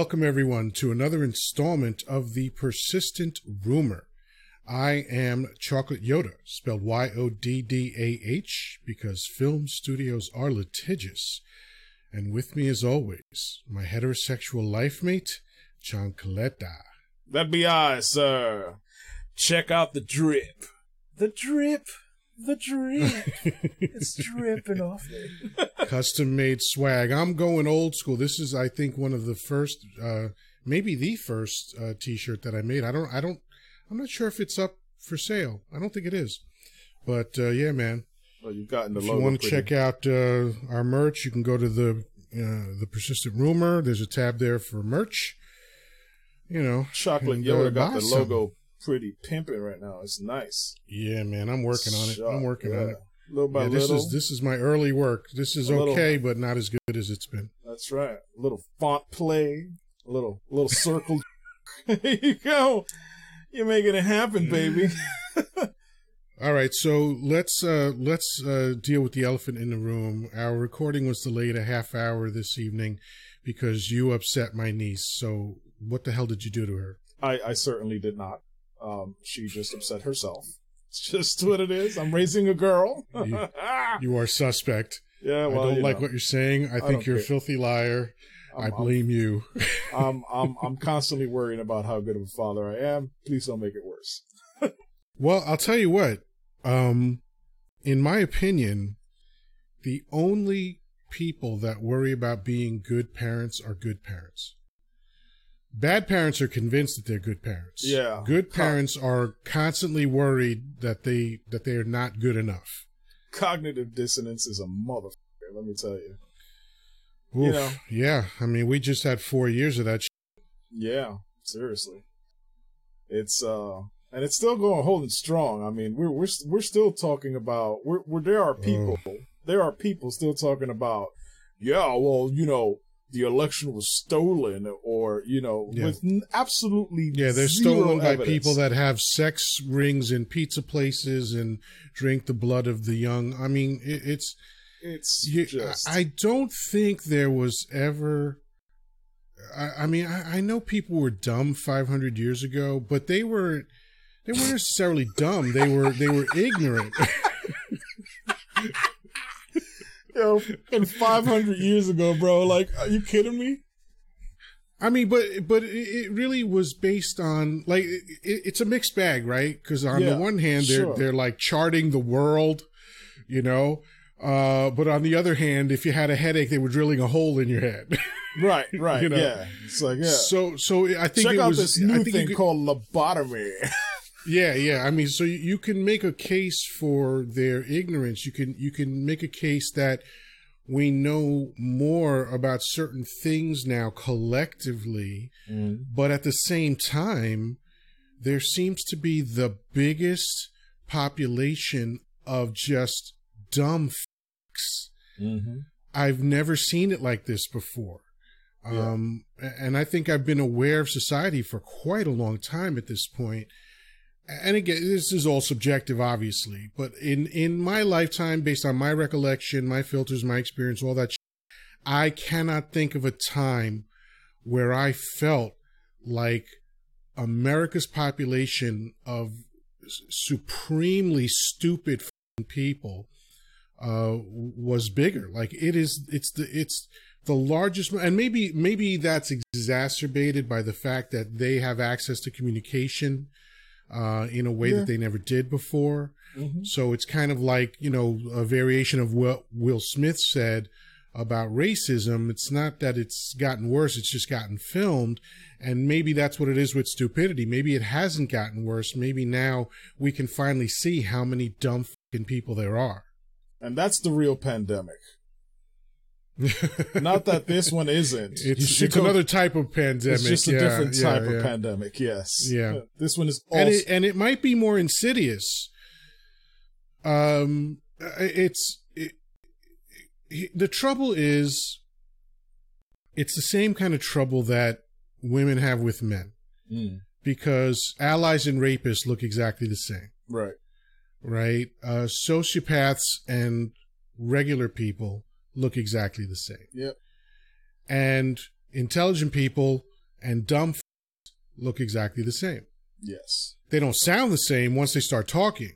Welcome, everyone, to another installment of The Persistent Rumor. I am Chocolate Yoddah, spelled Y-O-D-D-A-H, because film studios are litigious. And with me, as always, my heterosexual life mate, Chancleta. That be I, sir. Check out the drip. The drip. The drip. It's dripping off it. Custom-made swag. I'm going old school. This is, I think, one of the first, maybe the first T-shirt that I made. I'm not sure if it's up for sale. I don't think it is. But, yeah, man. Well, you've gotten the logo. If you want to check out our merch, you can go to the Persistent Rumor. There's a tab there for merch. You know. Chocolate Yoddah got the logo pretty pimping right now. It's nice. Yeah, man. I'm working on it. I'm working on it. Little by little. This is my early work. This is okay, but not as good as it's been. That's right. A little font play. A little circle. There you go. You're making it happen, baby. All right, so let's deal with the elephant in the room. Our recording was delayed a half hour this evening because you upset my niece. So what the hell did you do to her? I certainly did not. She just upset herself. It's just what it is. I'm raising a girl. You are suspect. Yeah, well, I don't like what you're saying. I think you're a filthy liar. I blame you. I'm constantly worrying about how good of a father I am. Please don't make it worse. Well, I'll tell you what. In my opinion, the only people that worry about being good parents are good parents. Bad parents are convinced that they're good parents. Yeah. Good parents are constantly worried that they are not good enough. Cognitive dissonance is a motherfucker, let me tell you. Oof, you know? Yeah. I mean, we just had 4 years of that shit. Yeah, seriously. It's and it's still going holding strong. I mean, we're still talking about there are people still talking about, yeah, well, you know, the election was stolen, or, you know, with absolutely zero they're stolen evidence. By people that have sex rings in pizza places and drink the blood of the young. I mean, I don't think there was ever... I mean, I know people were dumb 500 years ago, but they weren't necessarily dumb. They were ignorant. Yo, and 500 years ago, bro, like, are you kidding me? I mean, but it really was based on, like, it's a mixed bag, right? Because on the one hand, they're like charting the world, you know? But on the other hand, if you had a headache, they were drilling a hole in your head. Right, you know? Yeah. It's like, yeah. So I think Check out this new thing called lobotomy. Yeah. I mean, so you can make a case for their ignorance. You can make a case that we know more about certain things now collectively, but at the same time, there seems to be the biggest population of just dumb f***s. Mm-hmm. I've never seen it like this before. Yeah. And I think I've been aware of society for quite a long time at this point. And again, this is all subjective, obviously, but in my lifetime, based on my recollection, my filters, my experience, all that shit, I cannot think of a time where I felt like America's population of supremely stupid people was bigger. Like it's the largest, and maybe that's exacerbated by the fact that they have access to communication in a way that they never did before. Mm-hmm. So it's kind of like, you know, a variation of what Will Smith said about racism. It's not that it's gotten worse, it's just gotten filmed. And maybe that's what it is with stupidity. Maybe it hasn't gotten worse. Maybe now we can finally see how many dumb fucking people there are. And that's the real pandemic. Not that this one isn't. It's another type of pandemic. It's just a different type of pandemic, yes. Yeah. This one is also... And it might be more insidious. The trouble is, it's the same kind of trouble that women have with men. Mm. Because allies and rapists look exactly the same. Right? Sociopaths and regular people look exactly the same. Yep. And intelligent people and dumb look exactly the same. Yes. They don't sound the same once they start talking,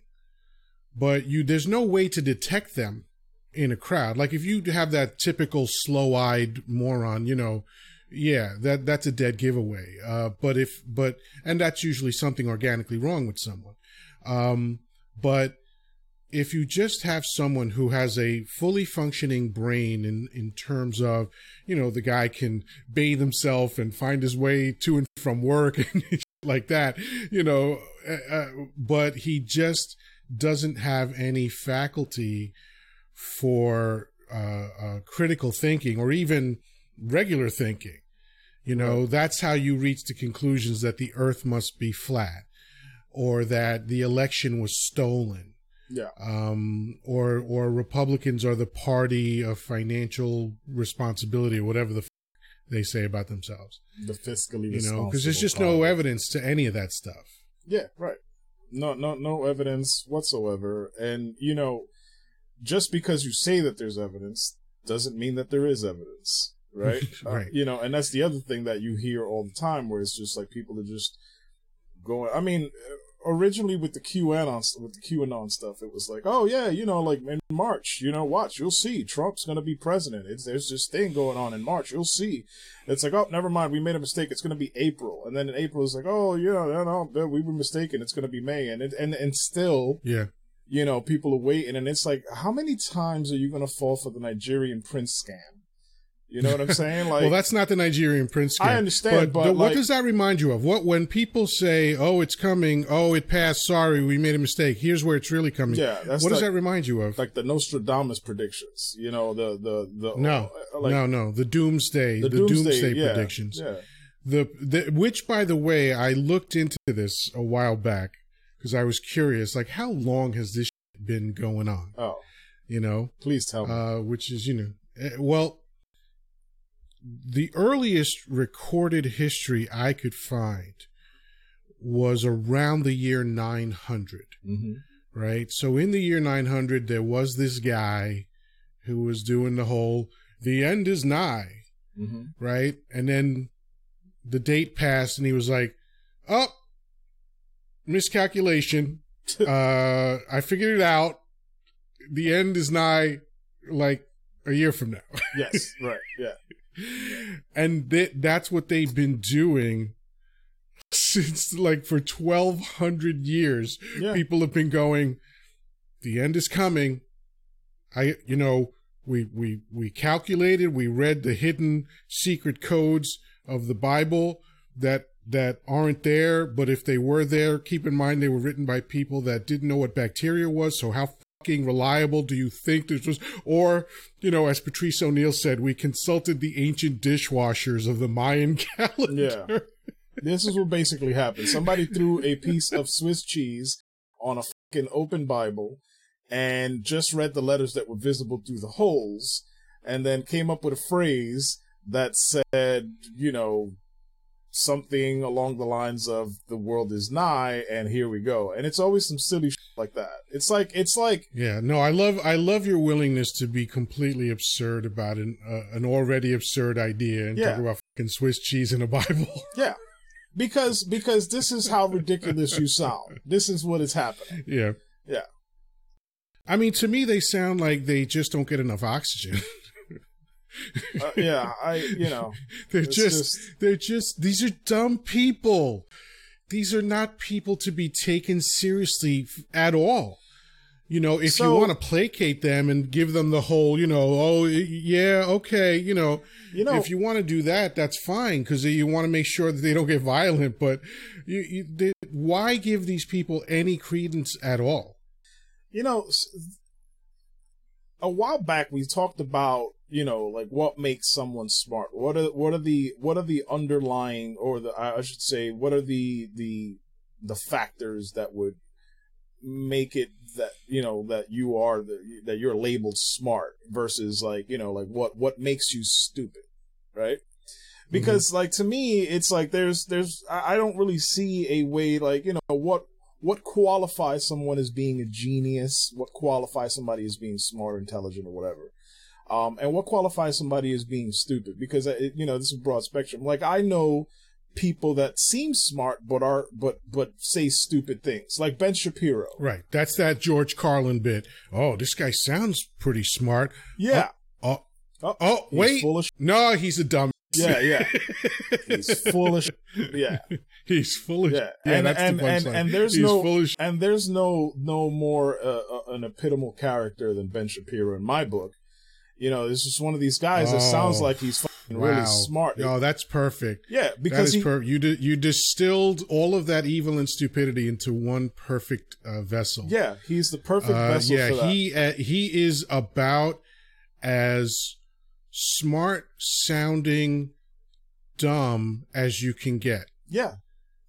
but there's no way to detect them in a crowd. Like if you have that typical slow-eyed moron, yeah, that's a dead giveaway. But that's usually something organically wrong with someone. But if you just have someone who has a fully functioning brain in terms of, the guy can bathe himself and find his way to and from work and like that, but he just doesn't have any faculty for critical thinking or even regular thinking, right. That's how you reach the conclusions that the earth must be flat or that the election was stolen. Yeah. Or Republicans are the party of financial responsibility or whatever the they say about themselves. The fiscally responsible. Because there's just no evidence to any of that stuff. Yeah, right. No evidence whatsoever. And, just because you say that there's evidence doesn't mean that there is evidence, right? Right. And that's the other thing that you hear all the time where it's just like people are just going, originally with the QAnon stuff, it was like, oh yeah, like in March, watch, you'll see Trump's going to be president. There's this thing going on in March. You'll see. It's like, oh, never mind. We made a mistake. It's going to be April. And then in April it's like, oh yeah, no, we were mistaken. It's going to be May. And still, yeah, people are waiting. And it's like, how many times are you going to fall for the Nigerian prince scam? You know what I'm saying? Like, well, that's not the Nigerian prince scam. I understand, but what does that remind you of? What when people say, "Oh, it's coming," "Oh, it passed," "Sorry, we made a mistake." Here's where it's really coming. Yeah, that's what does that remind you of? Like the Nostradamus predictions. The doomsday, the doomsday predictions. Yeah. Which, by the way, I looked into this a while back because I was curious. Like, how long has this been going on? Oh, please tell me. Which is, well. The earliest recorded history I could find was around the year 900, mm-hmm. right? So in the year 900, there was this guy who was doing the whole, the end is nigh, mm-hmm. right? And then the date passed and he was like, oh, miscalculation. I figured it out. The end is nigh, like a year from now. Yes, right, yeah. And that's what they've been doing since, like, for 1,200 years. Yeah. People have been going, the end is coming. We calculated, we read the hidden secret codes of the Bible that aren't there, but if they were there, keep in mind they were written by people that didn't know what bacteria was, so how reliable do you think this was? Or, as Patrice O'Neill said, we consulted the ancient dishwashers of the Mayan calendar. Yeah. This is what basically happened. Somebody threw a piece of Swiss cheese on a fucking open Bible and just read the letters that were visible through the holes and then came up with a phrase that said, something along the lines of the world is nigh and here we go. And it's always some silly shit like that. It's like yeah, no, I love your willingness to be completely absurd about an already absurd idea and talk about fucking Swiss cheese in a Bible. Yeah, because this is how ridiculous you sound. This is what is happening. Yeah I mean, to me they sound like they just don't get enough oxygen. These are dumb people. These are not people to be taken seriously at all. If you want to placate them and give them the whole, oh yeah, okay, if you want to do that, that's fine. Cause you want to make sure that they don't get violent, but why give these people any credence at all? A while back, we talked about, like what makes someone smart? What are the underlying, or the factors that would make it that, that you're labeled smart versus what makes you stupid, right? Because mm-hmm. To me, it's like, there's, I don't really see a way, what qualifies someone as being a genius? What qualifies somebody as being smart or intelligent or whatever? And what qualifies somebody as being stupid? Because, this is a broad spectrum. Like, I know people that seem smart but are but say stupid things, like Ben Shapiro. Right. That's that George Carlin bit. Oh, this guy sounds pretty smart. Yeah. Oh wait. No, he's a dumb. Yeah, yeah. He's foolish. Yeah. He's foolish. Yeah, and there's no more an epitomal character than Ben Shapiro in my book. You know, this is one of these guys that sounds like he's really smart. Oh, that's perfect. Yeah, because you distilled all of that evil and stupidity into one perfect vessel. Yeah, he's the perfect vessel for that. Yeah, he is about as smart sounding dumb as you can get. Yeah.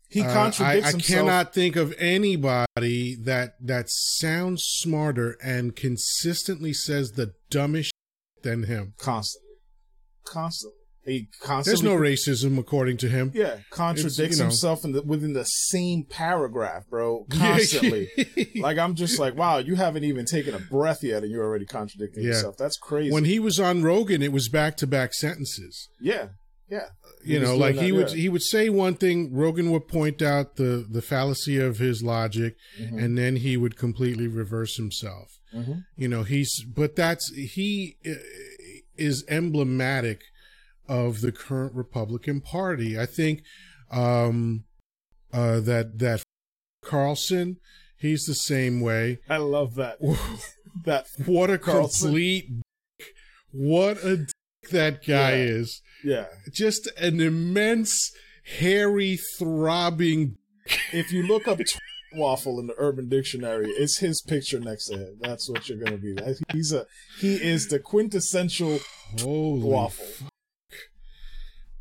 He contradicts himself. I cannot think of anybody that sounds smarter and consistently says the dumbest shit than him. Constantly. He constantly. There's no racism according to him. Yeah. Contradicts himself within the same paragraph, bro. Constantly. Like, I'm just like, wow, you haven't even taken a breath yet and you're already contradicting yourself. That's crazy. When he was on Rogan, it was back-to-back sentences. Yeah. Yeah. You know, like he would say one thing, Rogan would point out the fallacy of his logic, mm-hmm. and then he would completely reverse himself. Mm-hmm. You know, he is emblematic of the current Republican Party. I think that Carlson, he's the same way. I love that. That what a Carlson. Complete dick. What a dick that guy is. Yeah. Just an immense, hairy, throbbing. If you look up waffle in the Urban Dictionary, it's his picture next to him. That's what you're going to be. He is the quintessential waffle.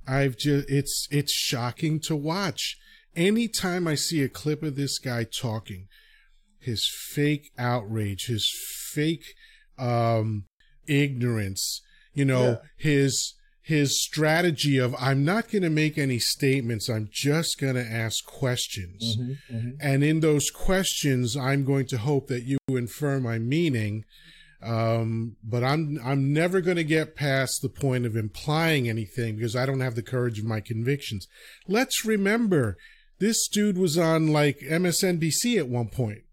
It's shocking to watch. Anytime I see a clip of this guy talking, his fake outrage, his fake ignorance, you know, his strategy of, I'm not going to make any statements. I'm just going to ask questions. Mm-hmm, mm-hmm. And in those questions, I'm going to hope that you infer my meaning. But I'm never going to get past the point of implying anything because I don't have the courage of my convictions. Let's remember, this dude was on like MSNBC at one point.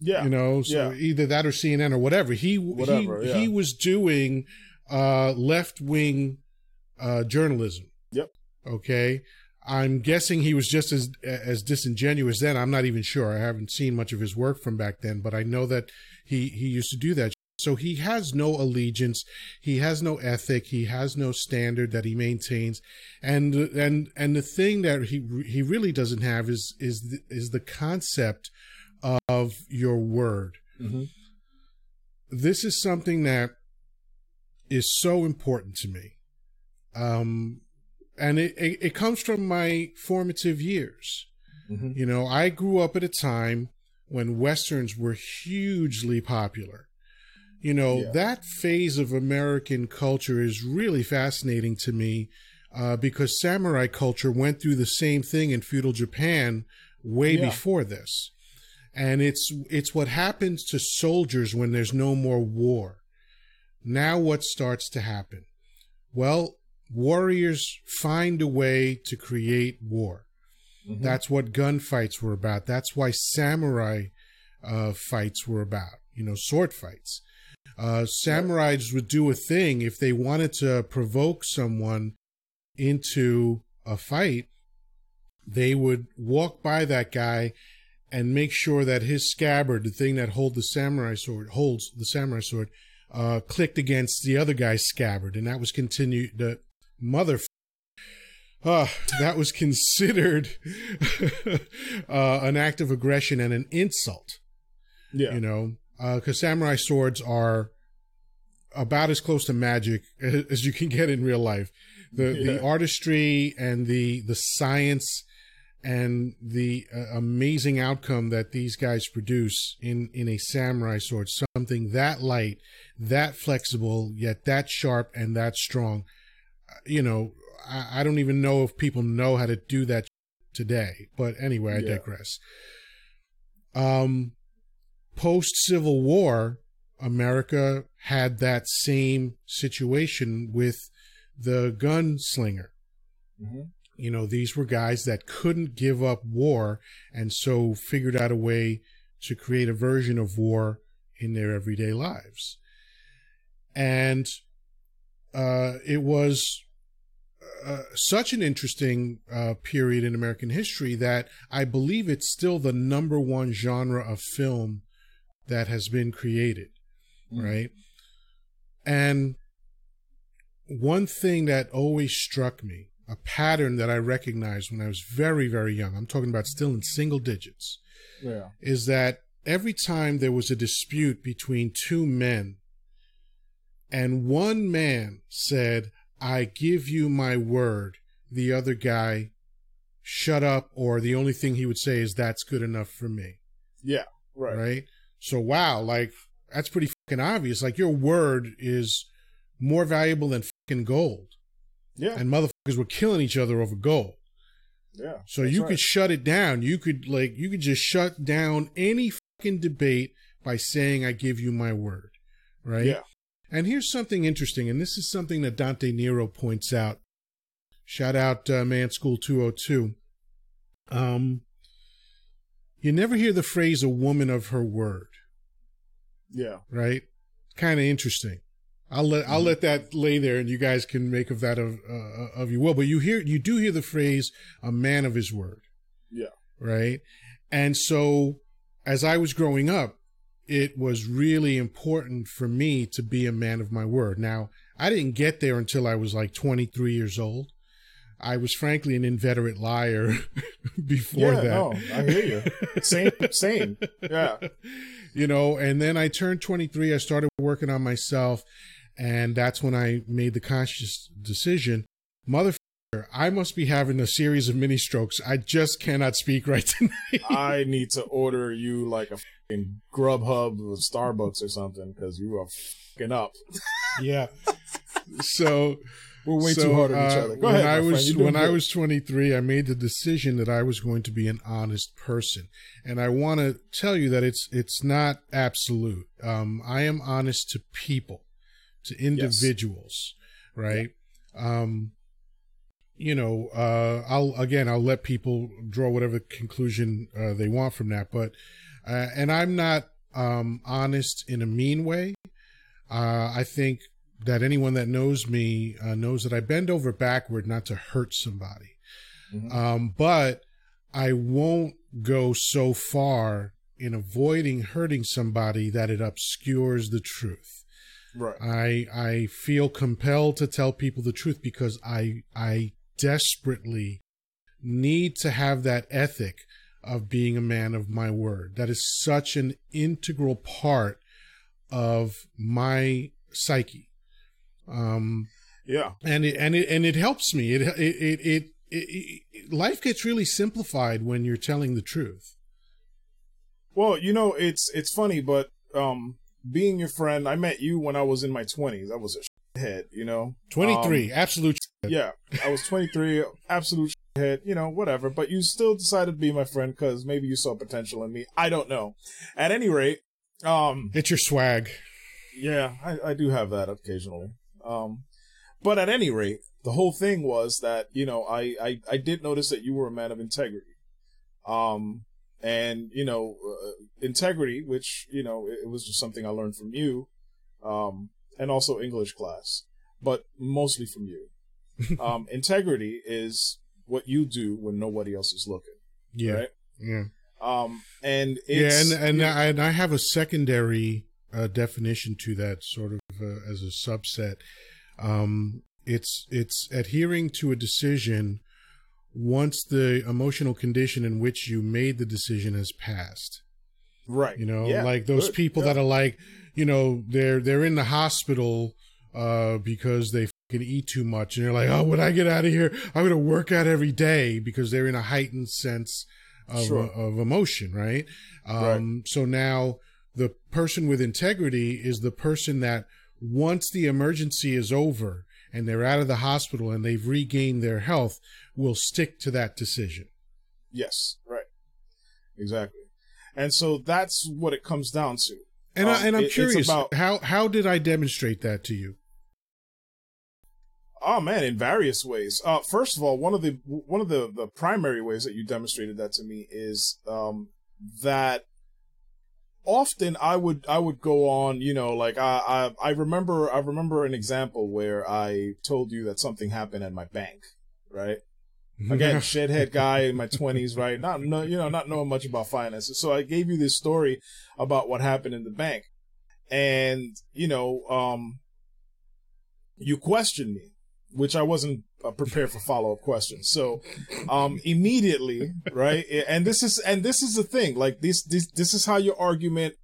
Yeah. You know, so either that or CNN or whatever. He was doing left-wing journalism. Yep. Okay. I'm guessing he was just as disingenuous then. I'm not even sure. I haven't seen much of his work from back then, but I know that he used to do that. So he has no allegiance. He has no ethic. He has no standard that he maintains. And the thing that he really doesn't have is the concept of your word. Mm-hmm. This is something that is so important to me. And it comes from my formative years. Mm-hmm. You know, I grew up at a time when Westerns were hugely popular. You know, that phase of American culture is really fascinating to me because samurai culture went through the same thing in feudal Japan way before this. And it's what happens to soldiers when there's no more war. Now what starts to happen? Well, warriors find a way to create war. Mm-hmm. That's what gunfights were about. That's why samurai fights were about, you know, sword fights. Samurais would do a thing if they wanted to provoke someone into a fight. They would walk by that guy and make sure that his scabbard, the thing that holds the samurai sword, clicked against the other guy's scabbard, and that was continued. The that was considered an act of aggression and an insult. Yeah, you know, because samurai swords are about as close to magic as you can get in real life. The artistry and the science and the amazing outcome that these guys produce in a samurai sword, something that light, that flexible, yet that sharp and that strong. You know, I don't even know if people know how to do that today. But anyway, I digress. Post-Civil War, America had that same situation with the gunslinger. Mm-hmm. You know, these were guys that couldn't give up war and so figured out a way to create a version of war in their everyday lives. And it was such an interesting period in American history that I believe it's still the number one genre of film that has been created, right? And one thing that always struck me, a pattern that I recognized when I was very, very young, I'm talking about still in single digits, is that every time there was a dispute between two men and one man said, "I give you my word," the other guy shut up, or the only thing he would say is, "That's good enough for me." Yeah, right. Right? So, wow, like, that's pretty fucking obvious. Like, your word is more valuable than fucking gold. Yeah. And motherfuckers were killing each other over gold. Yeah. So you could shut it down. You could just shut down any fucking debate by saying, "I give you my word." Right? Yeah. And here's something interesting, and this is something that Dante Nero points out. Shout out Man School 202. You never hear the phrase "a woman of her word." Yeah. Right? Kind of interesting. I'll let that lay there, and you guys can make of that of your will. But you do hear the phrase "a man of his word." Yeah. Right? And so as I was growing up, it was really important for me to be a man of my word. Now, I didn't get there until I was like 23 years old. I was frankly an inveterate liar before that. No, I hear you. Same. Yeah. You know, and then I turned 23. I started working on myself. And that's when I made the conscious decision, motherfucker, I must be having a series of mini strokes. I just cannot speak right tonight. I need to order you like a in Grubhub or Starbucks or something, because you are fucking up. Yeah. So we're way too hard on each other. Go ahead, when I was 23, I made the decision that I was going to be an honest person, and I want to tell you that it's not absolute. I am honest to people, to individuals, right? Yeah. You know, I'll let people draw whatever conclusion they want from that, but. And I'm not honest in a mean way. I think that anyone that knows me knows that I bend over backward not to hurt somebody. Mm-hmm. But I won't go so far in avoiding hurting somebody that it obscures the truth. Right. I feel compelled to tell people the truth because I desperately need to have that ethic of being a man of my word. That is such an integral part of my psyche. And it helps me. Life gets really simplified when you're telling the truth. Well, you know, it's funny, but being your friend, I met you when I was in my 20s. I was a shithead, you know. 23, absolute shithead. Yeah, I was 23, absolute shithead, you know, whatever, but you still decided to be my friend because maybe you saw potential in me. I don't know. At any rate, it's your swag. Yeah, I do have that occasionally. But at any rate, the whole thing was that, you know, I did notice that you were a man of integrity. And, you know, integrity, which, you know, it was just something I learned from you, and also English class, but mostly from you. Integrity is what you do when nobody else is looking. Yeah. Right? Yeah. And it's... Yeah, and I have a secondary definition to that, sort of as a subset. It's adhering to a decision once the emotional condition in which you made the decision has passed. Right. You know, yeah, like those people that are like, you know, they're in the hospital because they can eat too much, and they're like, "Oh, when I get out of here, I'm going to work out every day," because they're in a heightened sense of emotion, right? So now the person with integrity is the person that once the emergency is over and they're out of the hospital and they've regained their health, will stick to that decision. Yes, right, exactly. And so that's what it comes down to. And I'm curious, how did I demonstrate that to you? Oh man, in various ways. First of all, one of the primary ways that you demonstrated that to me is that often I would go on, you know, like I remember an example where I told you that something happened at my bank, right? Again, shithead guy in my 20s, right? Not knowing much about finances. So I gave you this story about what happened in the bank, and you questioned me, which I wasn't prepared for follow-up questions. So, immediately, right? And this is the thing. Like this is how your argument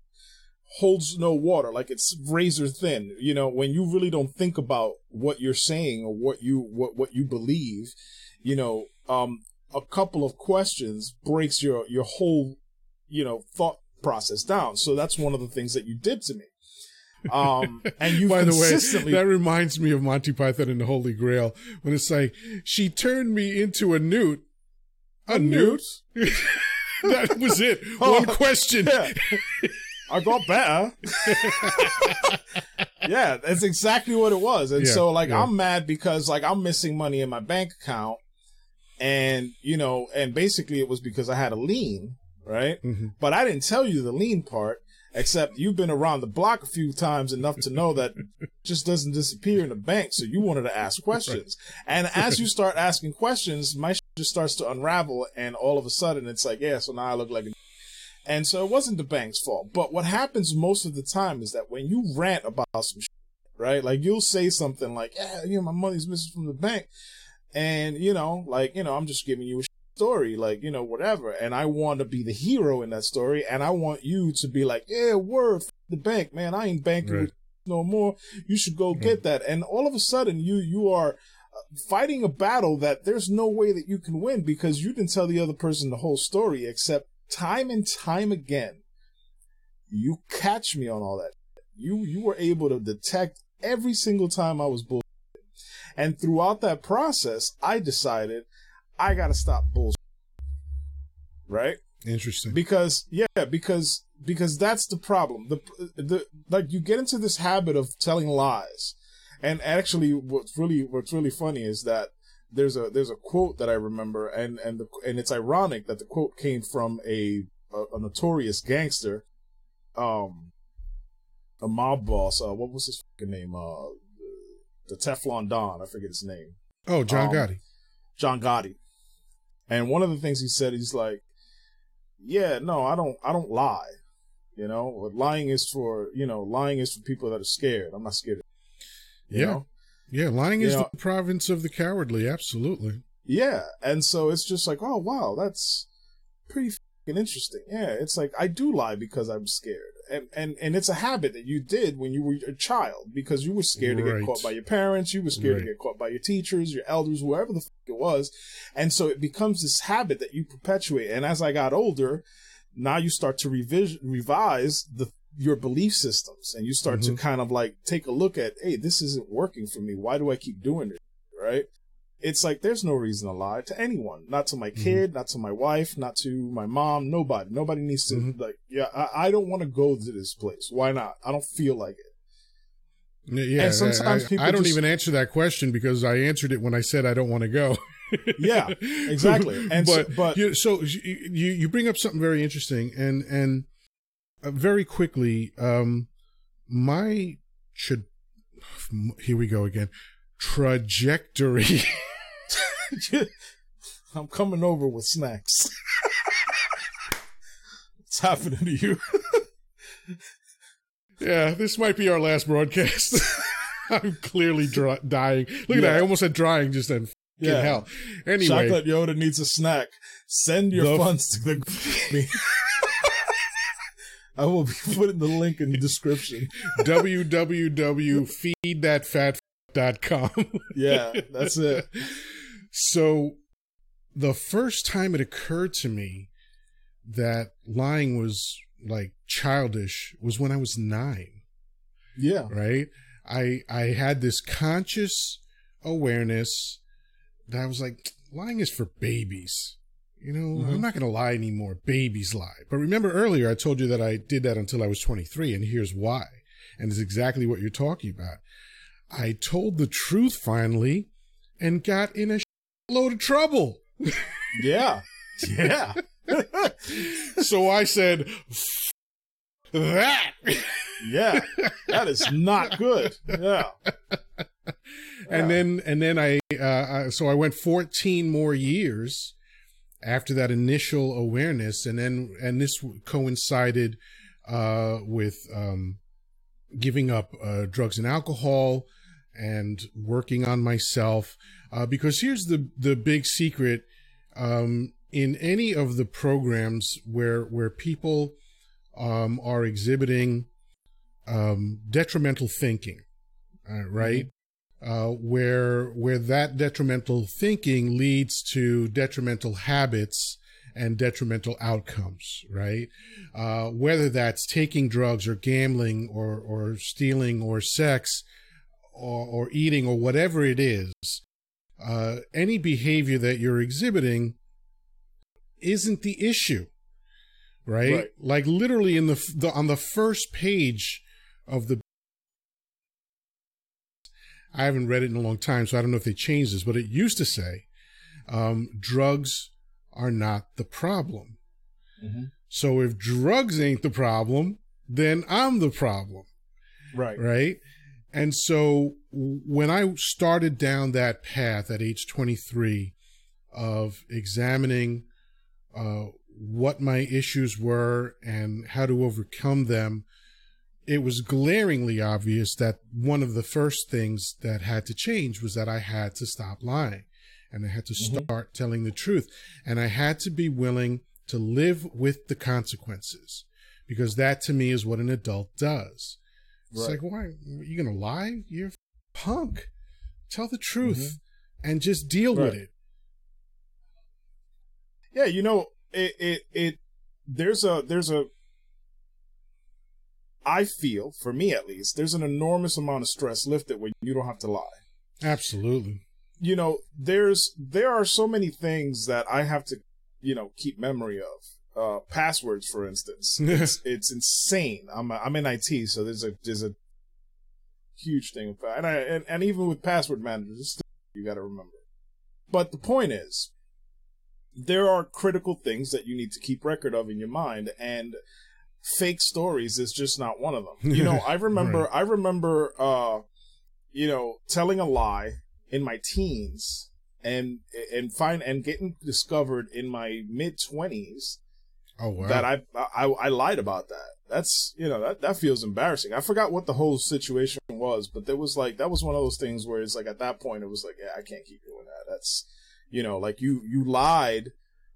holds no water. Like it's razor thin. You know, when you really don't think about what you're saying or what you believe, you know, a couple of questions breaks your whole, you know, thought process down. So that's one of the things that you did to me. And you, by the way, that reminds me of Monty Python and the Holy Grail when it's like, she turned me into a newt. A newt? That was it. One question. Yeah. I got better. Yeah, that's exactly what it was. And I'm mad because like I'm missing money in my bank account, and you know, and basically it was because I had a lien, right? Mm-hmm. But I didn't tell you the lien part. Except you've been around the block a few times enough to know that it just doesn't disappear in the bank. So you wanted to ask questions. Right. And as you start asking questions, my shit just starts to unravel. And all of a sudden it's like, yeah, so now I look like a... And so it wasn't the bank's fault. But what happens most of the time is that when you rant about some shit, right? Like you'll say something like, yeah, you know, my money's missing from the bank. And, you know, like, you know, I'm just giving you a story, like, you know, whatever, and I want to be the hero in that story, and I want you to be like, yeah, word, the bank, man, I ain't banking with no more, you should go get that. And all of a sudden you are fighting a battle that there's no way that you can win because you didn't tell the other person the whole story. Except time and time again you catch me on all that shit. You were able to detect every single time I was bullshitting, and throughout that process I decided I gotta stop bullshit, right? Interesting. Because that's the problem. The like you get into this habit of telling lies, and actually, what's really funny is that there's a quote that I remember, and it's ironic that the quote came from a notorious gangster, a mob boss. What was his fucking name? The Teflon Don. I forget his name. Oh, John Gotti. And one of the things he said, he's like, yeah, no, I don't lie. You know, lying is for people that are scared. I'm not scared. You know? Yeah. Lying is the province of the cowardly. Absolutely. Yeah. And so it's just like, oh, wow, that's pretty fucking interesting. Yeah. It's like, I do lie because I'm scared. And it's a habit that you did when you were a child because you were scared to get caught by your parents. You were scared to get caught by your teachers, your elders, whoever the fuck it was. And so it becomes this habit that you perpetuate. And as I got older, now you start to revise your belief systems, and you start to kind of like take a look at, hey, this isn't working for me. Why do I keep doing this? Right. It's like, there's no reason to lie to anyone, not to my kid, not to my wife, not to my mom, nobody. Nobody needs to, like, yeah, I don't want to go to this place. Why not? I don't feel like it. Yeah, and sometimes I don't even answer that question because I answered it when I said I don't want to go. Yeah, exactly. And so you bring up something very interesting, and very quickly, here we go again, trajectory. I'm coming over with snacks. What's happening to you? Yeah, this might be our last broadcast. I'm clearly dying. Look at that. I almost said drying just then. Yeah. Hell. Anyway. Chocolate Yoddah needs a snack. Send your funds to the... I will be putting the link in the description. www.feedthatfatf.com. Yeah, that's it. So the first time it occurred to me that lying was like childish was when I was 9. Yeah. Right? I had this conscious awareness that I was like, lying is for babies. You know, I'm not going to lie anymore. Babies lie. But remember earlier, I told you that I did that until I was 23, and here's why. And it's exactly what you're talking about. I told the truth finally and got in a load of trouble. Yeah. Yeah. So I said, that. Yeah. That is not good. Yeah. And then I went 14 more years after that initial awareness. And this coincided, with, giving up, drugs and alcohol and working on myself. Because here's the big secret, in any of the programs where people, are exhibiting, detrimental thinking, right? Where that detrimental thinking leads to detrimental habits and detrimental outcomes, right? Whether that's taking drugs or gambling or stealing or sex or eating or whatever it is, any behavior that you're exhibiting isn't the issue, right? Like literally in the on the first page of the, I haven't read it in a long time, so I don't know if they changed this, but it used to say, drugs are not the problem. Mm-hmm. So if drugs ain't the problem, then I'm the problem. Right. Right. And so when I started down that path at age 23 of examining, what my issues were and how to overcome them, it was glaringly obvious that one of the first things that had to change was that I had to stop lying and I had to start mm-hmm. telling the truth. And I had to be willing to live with the consequences, because that to me is what an adult does. Right. It's like, why are you going to lie? You're a punk. Tell the truth mm-hmm. and just deal right. with it. Yeah. You know, I feel, for me at least, there's an enormous amount of stress lifted when you don't have to lie. Absolutely. You know, there are so many things that I have to, you know, keep memory of. Passwords, for instance. It's insane. I'm in IT, so there's a huge thing. And even with password managers, you got to remember. But the point is, there are critical things that you need to keep record of in your mind, and fake stories is just not one of them. You know, I remember, you know, telling a lie in my teens and getting discovered in my mid 20s. Oh, wow. That I lied about that. That's, you know, that feels embarrassing. I forgot what the whole situation was, but there was like, that was one of those things where it's like, at that point it was like, yeah, I can't keep doing that. That's, you know, like you lied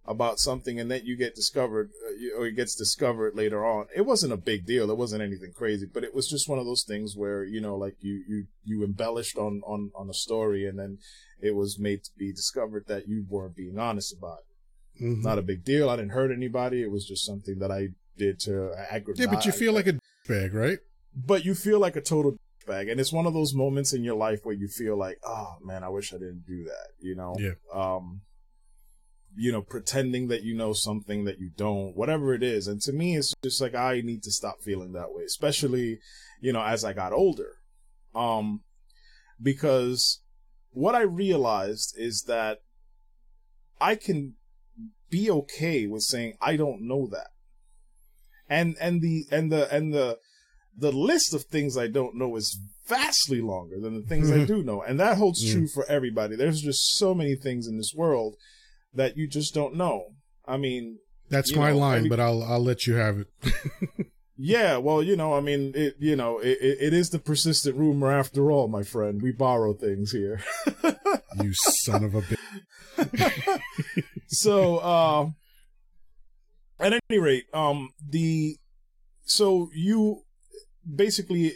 about something and then you get discovered, or it gets discovered later on. It wasn't a big deal. It wasn't anything crazy, but it was just one of those things where, you know, like you embellished on a story, and then it was made to be discovered that you weren't being honest about it. Mm-hmm. Not a big deal. I didn't hurt anybody. It was just something that I did to aggravate. Yeah, but you feel like a bag, right? But you feel like a total bag. And it's one of those moments in your life where you feel like, oh man, I wish I didn't do that. You know? Yeah. You know, pretending that you know something that you don't, whatever it is. And to me, it's just like, I need to stop feeling that way, especially, you know, as I got older. Because what I realized is that I can be okay with saying, I don't know that. And the list of things I don't know is vastly longer than the things I do know. And that holds true for everybody. There's just so many things in this world that you just don't know. I mean, that's my line, but I'll let you have it. Yeah. Well, you know, I mean, it is the persistent rumor after all, my friend. We borrow things here. You son of a bitch. So, at any rate, so you basically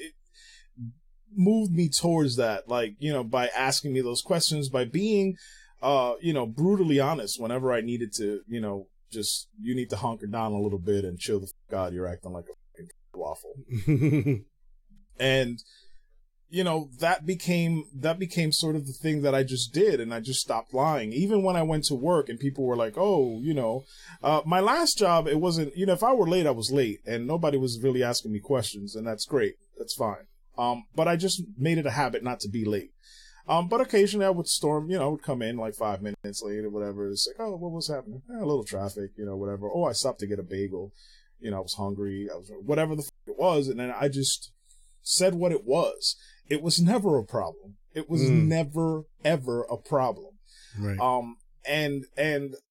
moved me towards that, like, you know, by asking me those questions, by being, you know, brutally honest whenever I needed to, you know, just, you need to hunker down a little bit and chill the fuck out. You're acting like a fucking waffle. And, you know, that became sort of the thing that I just did. And I just stopped lying. Even when I went to work and people were like, oh, you know, my last job, it wasn't, you know, if I were late, I was late and nobody was really asking me questions, and that's great. That's fine. But I just made it a habit not to be late. But occasionally I would storm, I would come in like 5 minutes late or whatever. It's like, oh, what was happening? A little traffic, whatever. Oh, I stopped to get a bagel. I was hungry. I was whatever the it was. And then I just said what it was. It was never a problem. It was never, ever a problem. Right. And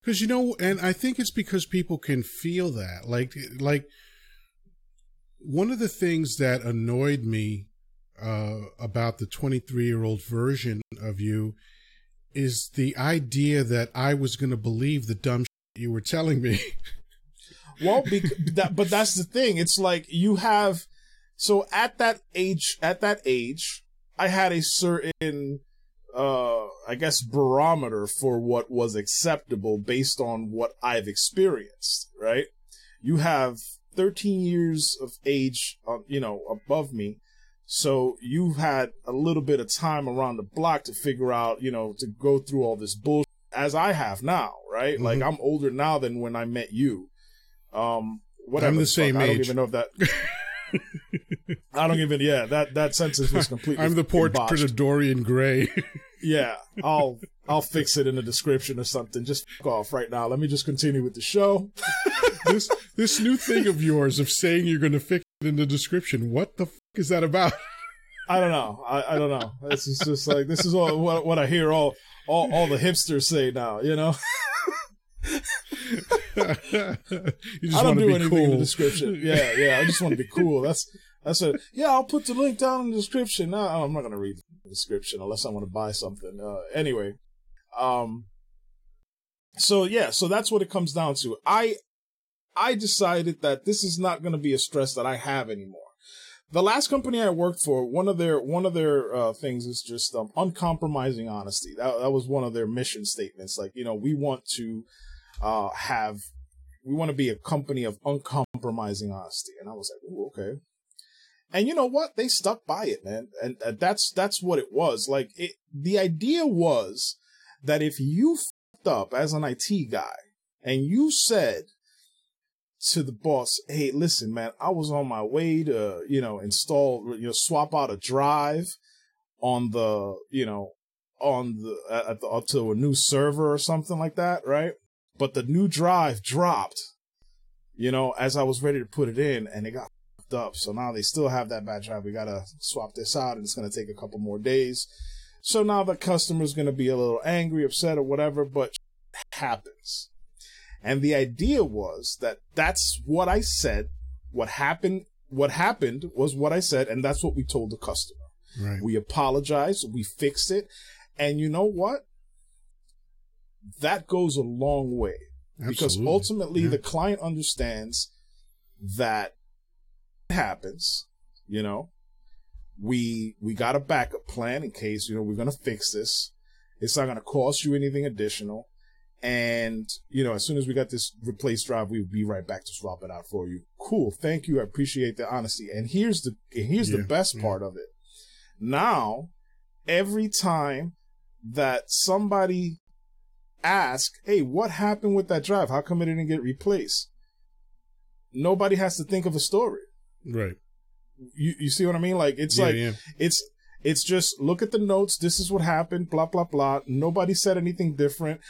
because, and I think it's because people can feel that like one of the things that annoyed me about the 23-year-old version of you is the idea that I was going to believe the dumb shit you were telling me. Well, but that's the thing. It's like you have, so at that age, I had a certain, I guess, barometer for what was acceptable based on what I've experienced, right? You have 13 years of age, above me. So you've had a little bit of time around the block to figure out, to go through all this bullshit as I have now, right? Mm-hmm. Like I'm older now than when I met you. Whatever. I'm the same age. I don't even know if that. That sentence was completely. I'm the portrait of Dorian Gray. Yeah, I'll fix it in the description or something. Just off right now. Let me just continue with the show. This new thing of yours of saying you're going to fix it in the description. What the is that about? I don't know. I don't know. This is just like this is all what I hear all the hipsters say now. You just I don't do anything cool. In the description. Yeah. I just want to be cool. That's it. Yeah, I'll put the link down in the description. No, I'm not gonna read the description unless I want to buy something. Anyway, so that's what it comes down to. I decided that this is not gonna be a stress that I have anymore. The last company I worked for, one of their things is just uncompromising honesty. That was one of their mission statements. Like we want to. We want to be a company of uncompromising honesty. And I was like, ooh, okay. And you know what? They stuck by it, man. And that's what it was. Like the idea was that if you fucked up as an IT guy and you said to the boss, hey, listen, man, I was on my way to, swap out a drive on the, up to a new server or something like that. Right. But the new drive dropped, as I was ready to put it in, and it got fucked up. So now they still have that bad drive. We got to swap this out, and it's going to take a couple more days. So now the customer's going to be a little angry, upset, or whatever, but happens. And the idea was that that's what I said. What happened was what I said, and that's what we told the customer. Right. We apologized. We fixed it. And you know what? That goes a long way. Absolutely. Because ultimately the client understands that it happens, we got a backup plan in case, we're going to fix this. It's not going to cost you anything additional. And, as soon as we got this replaced drive, we'll be right back to swap it out for you. Cool. Thank you. I appreciate the honesty. And here's the best part of it. Now, every time that somebody ask, hey, what happened with that drive? How come it didn't get replaced? Nobody has to think of a story. Right. You see what I mean? Like, it's it's just look at the notes. This is what happened. Blah, blah, blah. Nobody said anything different.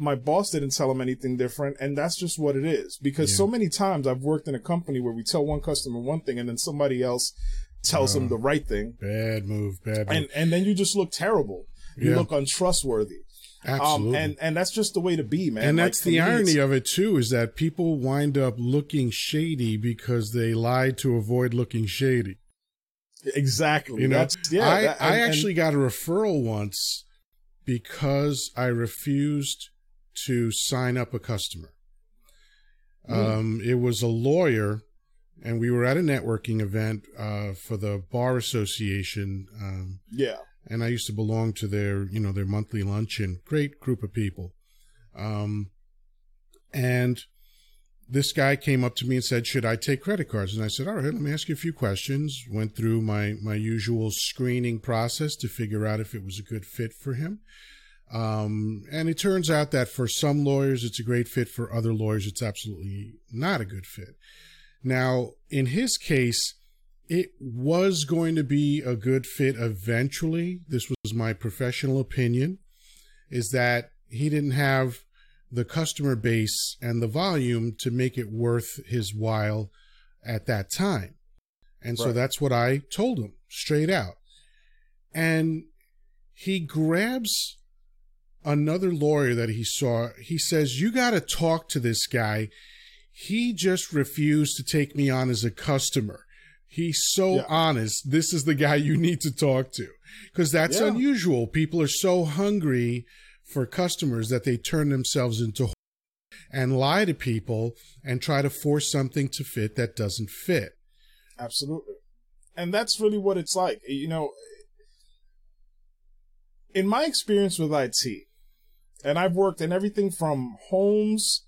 My boss didn't tell him anything different. And that's just what it is. Because so many times I've worked in a company where we tell one customer one thing and then somebody else tells them the right thing. Bad move. And then you just look terrible. You look untrustworthy. Absolutely. And that's just the way to be, man. And that's the irony of it too, is that people wind up looking shady because they lied to avoid looking shady. Exactly. I actually got a referral once because I refused to sign up a customer. It was a lawyer, and we were at a networking event for the bar association. And I used to belong to their, their monthly luncheon. Great group of people. And this guy came up to me and said, should I take credit cards? And I said, all right, let me ask you a few questions. Went through my usual screening process to figure out if it was a good fit for him. And it turns out that for some lawyers, it's a great fit. For other lawyers, it's absolutely not a good fit. Now, in his case, It was going to be a good fit eventually. This was my professional opinion, is that he didn't have the customer base and the volume to make it worth his while at that time. And right. So that's what I told him straight out. And he grabs another lawyer that he saw. He says, you got to talk to this guy. He just refused to take me on as a customer. He's so honest. This is the guy you need to talk to, because that's unusual. People are so hungry for customers that they turn themselves into and lie to people and try to force something to fit that doesn't fit. Absolutely. And that's really what it's like. You know, in my experience with IT, and I've worked in everything from homes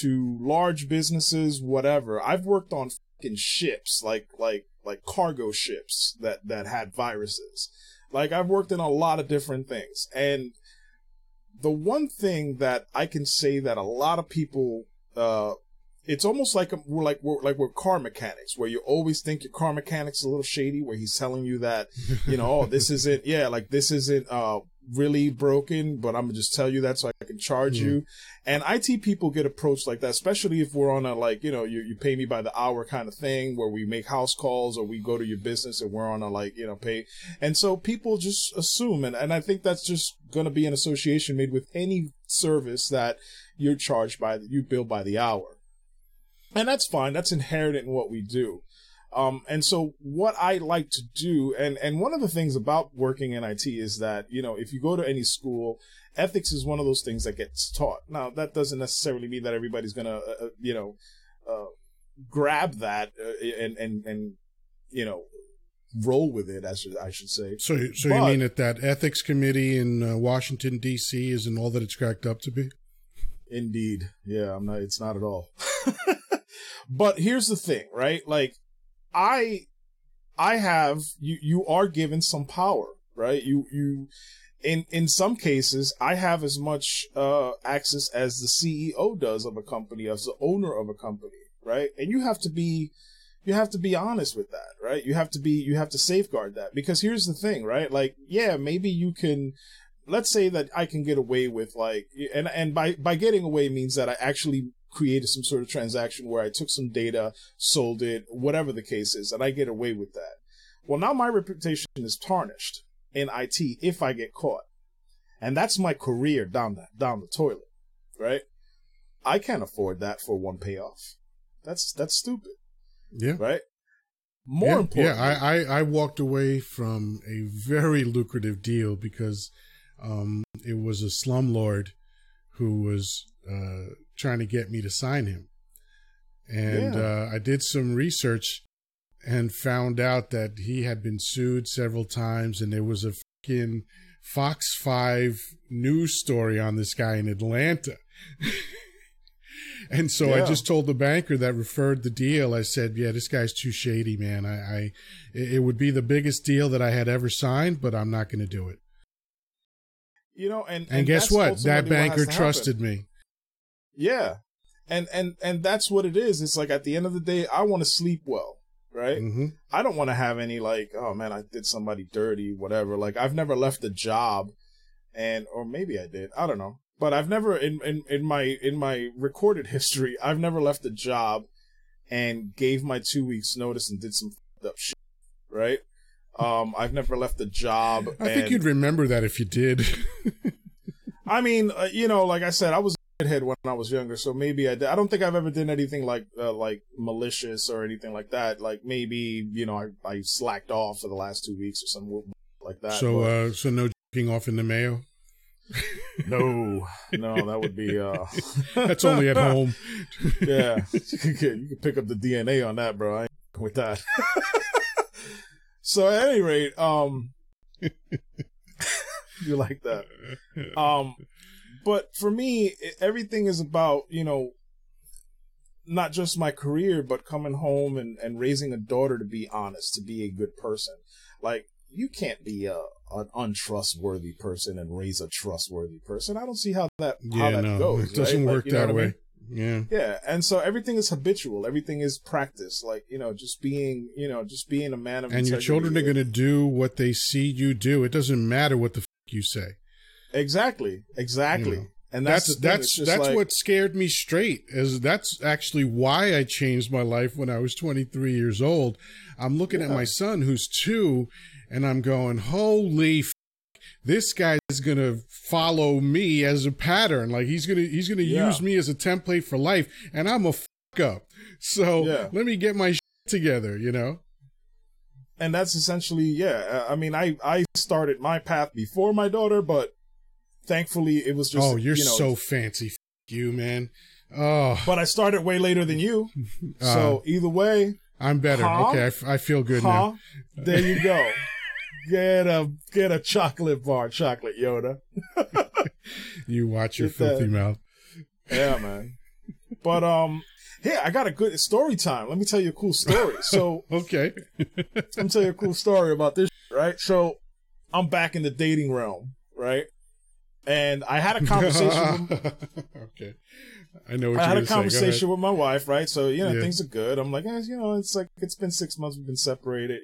to large businesses, whatever. I've worked on ships, like cargo ships that had viruses. Like, I've worked in a lot of different things. And the one thing that I can say that a lot of people, it's almost like we're car mechanics, where you always think your car mechanic's a little shady, where he's telling you that, you know, oh, this isn't really broken, but I'm gonna just tell you that so I can charge you. And IT people get approached like that, especially if we're on a, like, you know, you pay me by the hour kind of thing, where we make house calls or we go to your business and we're on a, like, you know, pay. And so people just assume, and I think that's just gonna be an association made with any service that you're charged by, that you bill by the hour. And that's fine. That's inherent in what we do. And so what I like to do, and one of the things about working in IT is that, you know, if you go to any school, ethics is one of those things that gets taught. Now, that doesn't necessarily mean that everybody's going to, grab that and you know, roll with it, as I should say. So you mean that ethics committee in Washington, D.C. isn't all that it's cracked up to be? Indeed. Yeah, I'm not. It's not at all. But here's the thing, right? Like, I have, you are given some power, right? You in some cases, I have as much access as the CEO does of a company, as the owner of a company, right? And you have to be honest with that, right? You have to safeguard that, because here's the thing, right? Like, yeah, maybe you can. Let's say that I can get away with, like, and by getting away means that I actually created some sort of transaction where I took some data, sold it, whatever the case is, and I get away with that. Well, now my reputation is tarnished in IT if I get caught. And that's my career down the toilet, right? I can't afford that for one payoff. That's stupid. Yeah. Right? More importantly. Yeah, I walked away from a very lucrative deal because it was a slumlord who was trying to get me to sign him. And I did some research and found out that he had been sued several times, and there was a fucking Fox 5 news story on this guy in Atlanta. And so I just told the banker that referred the deal, I said, yeah, this guy's too shady, man. I it would be the biggest deal that I had ever signed, but I'm not going to do it. You know, and guess what? That banker trusted me. Yeah. And that's what it is. It's like, at the end of the day, I want to sleep well, right? Mm-hmm. I don't want to have any, like, oh man, I did somebody dirty, whatever. Like, I've never left a job, or maybe I did, I don't know. But I've never in my recorded history, I've never left a job and gave my 2 weeks notice and did some fucked up shit, right? I've never left a job. I think you'd remember that if you did. I mean, you know, like I said, I was a shithead when I was younger, so maybe I did. I don't think I've ever done anything like malicious or anything like that. Like, maybe, you know, I slacked off for the last 2 weeks or something like that. So, but so no jerking off in the mayo? No, that would be that's only at home. Yeah, you can pick up the DNA on that, bro. I ain't with that. So at any rate, you like that. But for me, everything is about, you know, not just my career, but coming home and raising a daughter to be honest, to be a good person. Like, you can't be an untrustworthy person and raise a trustworthy person. I don't see how that goes. It doesn't work that way. Yeah. Yeah. And so everything is habitual. Everything is practice. Like, just being a man of integrity. And your children are going to do what they see you do. It doesn't matter what the you say. Exactly. You know. And that's what scared me straight. That's actually why I changed my life when I was 23 years old. I'm looking at my son who's 2, and I'm going, holy this guy is going to follow me as a pattern. Like he's going to use me as a template for life, and I'm a up. So let me get my together, you know? And that's essentially, I mean, I started my path before my daughter, but thankfully it was just, oh, you're so fancy. You, man. Oh, but I started way later than you. So either way, I'm better. Okay. I feel good now. There you go. Get a chocolate bar, Chocolate Yoddah. You watch your filthy mouth. Yeah, man. But I got a good story time. Let me tell you a cool story. So okay, let me tell you a cool story about this. Right, so I'm back in the dating realm, right? And I had a conversation. Okay, I know. What I had a conversation with my wife, right? So things are good. I'm like, it's like it's been 6 months. We've been separated,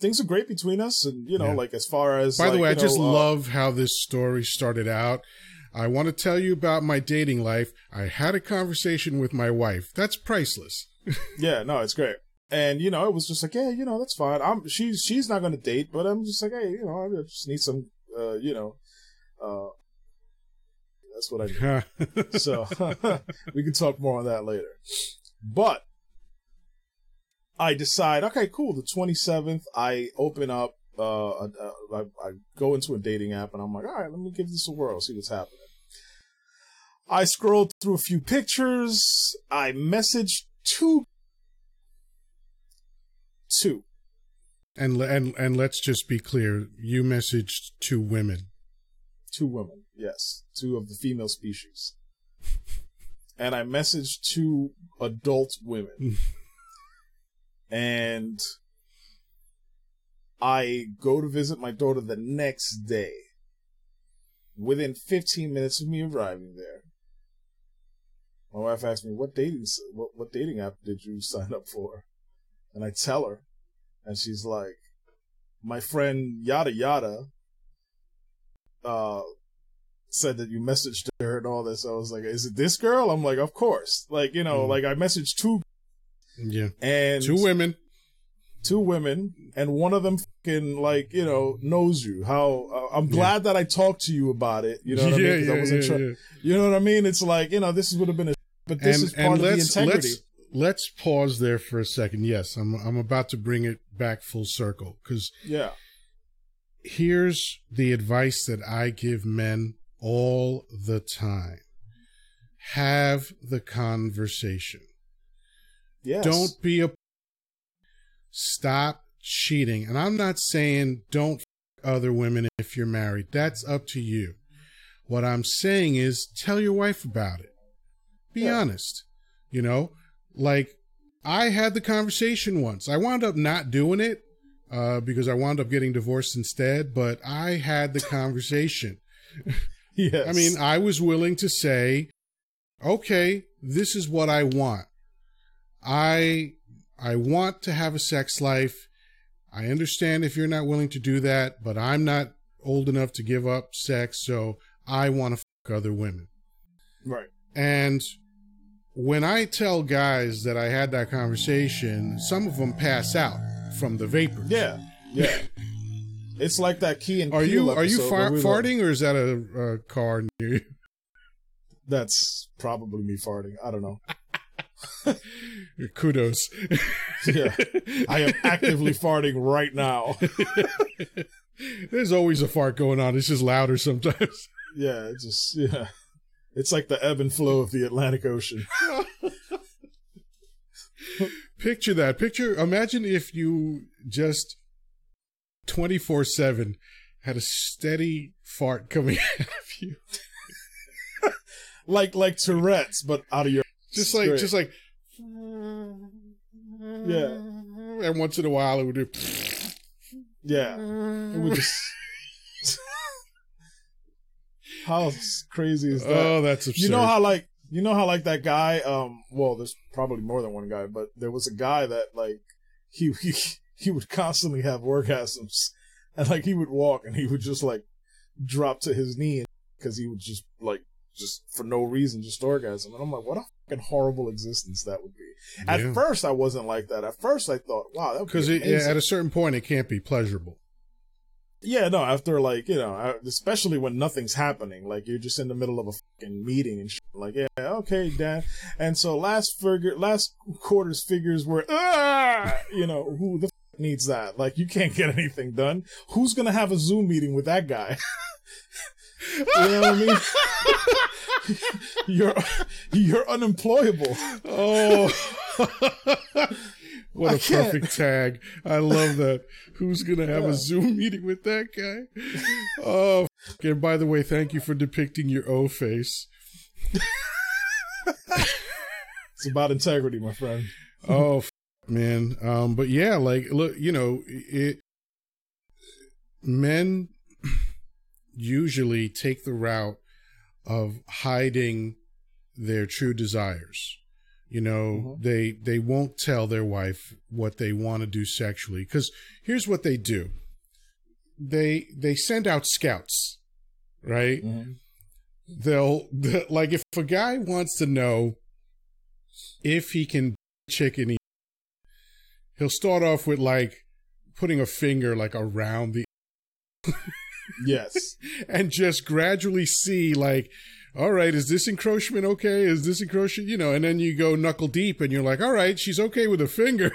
Things are great between us, and like as far as. By the way, I just love how this story started out. I want to tell you about my dating life. I had a conversation with my wife. That's priceless. Yeah, no, it's great, and it was just like, that's fine. She's not going to date, but I'm just like, hey, I just need some, that's what I do. So we can talk more on that later, but. I decide, okay, cool. The 27th, I open up, I go into a dating app, and I'm like, all right, let me give this a whirl, see what's happening. I scrolled through a few pictures. I messaged two. And let's just be clear, you messaged 2 women. 2 women, yes, 2 of the female species. And I messaged 2 adult women. And I go to visit my daughter the next day. Within 15 minutes of me arriving there, my wife asked me, what dating app did you sign up for? And I tell her, and she's like, my friend Yoddah Yoddah said that you messaged her and all this. I was like, is it this girl? I'm like, of course. Like, like I messaged 2. Yeah, and 2 women, and one of them fucking knows you. How I'm glad that I talked to you about it. You know what I mean? I wasn't sure. You know what I mean? It's like this would have been but this is part of the integrity. Let's pause there for a second. Yes, I'm about to bring it back full circle because here's the advice that I give men all the time: have the conversation. Yes. Don't be a... Stop cheating. And I'm not saying don't other women if you're married. That's up to you. What I'm saying is tell your wife about it. Be honest. I had the conversation once. I wound up not doing it because I wound up getting divorced instead, but I had the conversation. Yes. I mean, I was willing to say, okay, this is what I want. I want to have a sex life. I understand if you're not willing to do that, but I'm not old enough to give up sex, so I want to fuck other women. Right. And when I tell guys that I had that conversation, some of them pass out from the vapors. Yeah, yeah. It's like that Key and Peele episode. Are you farting, or is that a car near you? That's probably me farting. I don't know. Kudos. Yeah, I am actively farting right now. There's always a fart going on. It's just louder sometimes. Yeah, it's like the ebb and flow of the Atlantic Ocean. Picture that. Imagine if you just 24/7 had a steady fart coming out of you, like Tourette's, but out of your. Just like, yeah. And once in a while, it would do. Yeah, it would just. How crazy is that? Oh, that's absurd. You know how You know how, like, that guy, well, there's probably more than one guy, but there was a guy that, like, he would constantly have orgasms, and, like, he would walk, and he would just, like, drop to his knee, because he would just, like, just for no reason, just orgasm. And I'm like, what a fucking horrible existence that would be. Yeah. At first, I wasn't like that. At first, I thought, wow, that would be amazing. Because at a certain point, it can't be pleasurable. Yeah, no, after, like, you know, especially when nothing's happening, like, you're just in the middle of a fucking meeting and shit, like, yeah, okay, Dad. And so last quarter's figures were, you know, who the fuck needs that? Like, you can't get anything done. Who's going to have a Zoom meeting with that guy? You know what I mean? You're unemployable. Oh, what a perfect tag. I love that. Who's going to have a Zoom meeting with that guy? Oh, and by the way, thank you for depicting your O face. It's about integrity, my friend. Oh, man. But yeah, like, look, you know, men usually take the route of hiding their true desires. You know, mm-hmm. they won't tell their wife what they want to do sexually, because here's what they do. They send out scouts, right? Mm-hmm. They'll like, if a guy wants to know if he can chicken, he'll start off with, like, putting a finger, like, around the yes, and just gradually see, like, all right, is this encroachment okay? Is this encroachment? You know, and then you go knuckle deep and you're like, all right, she's okay with a finger.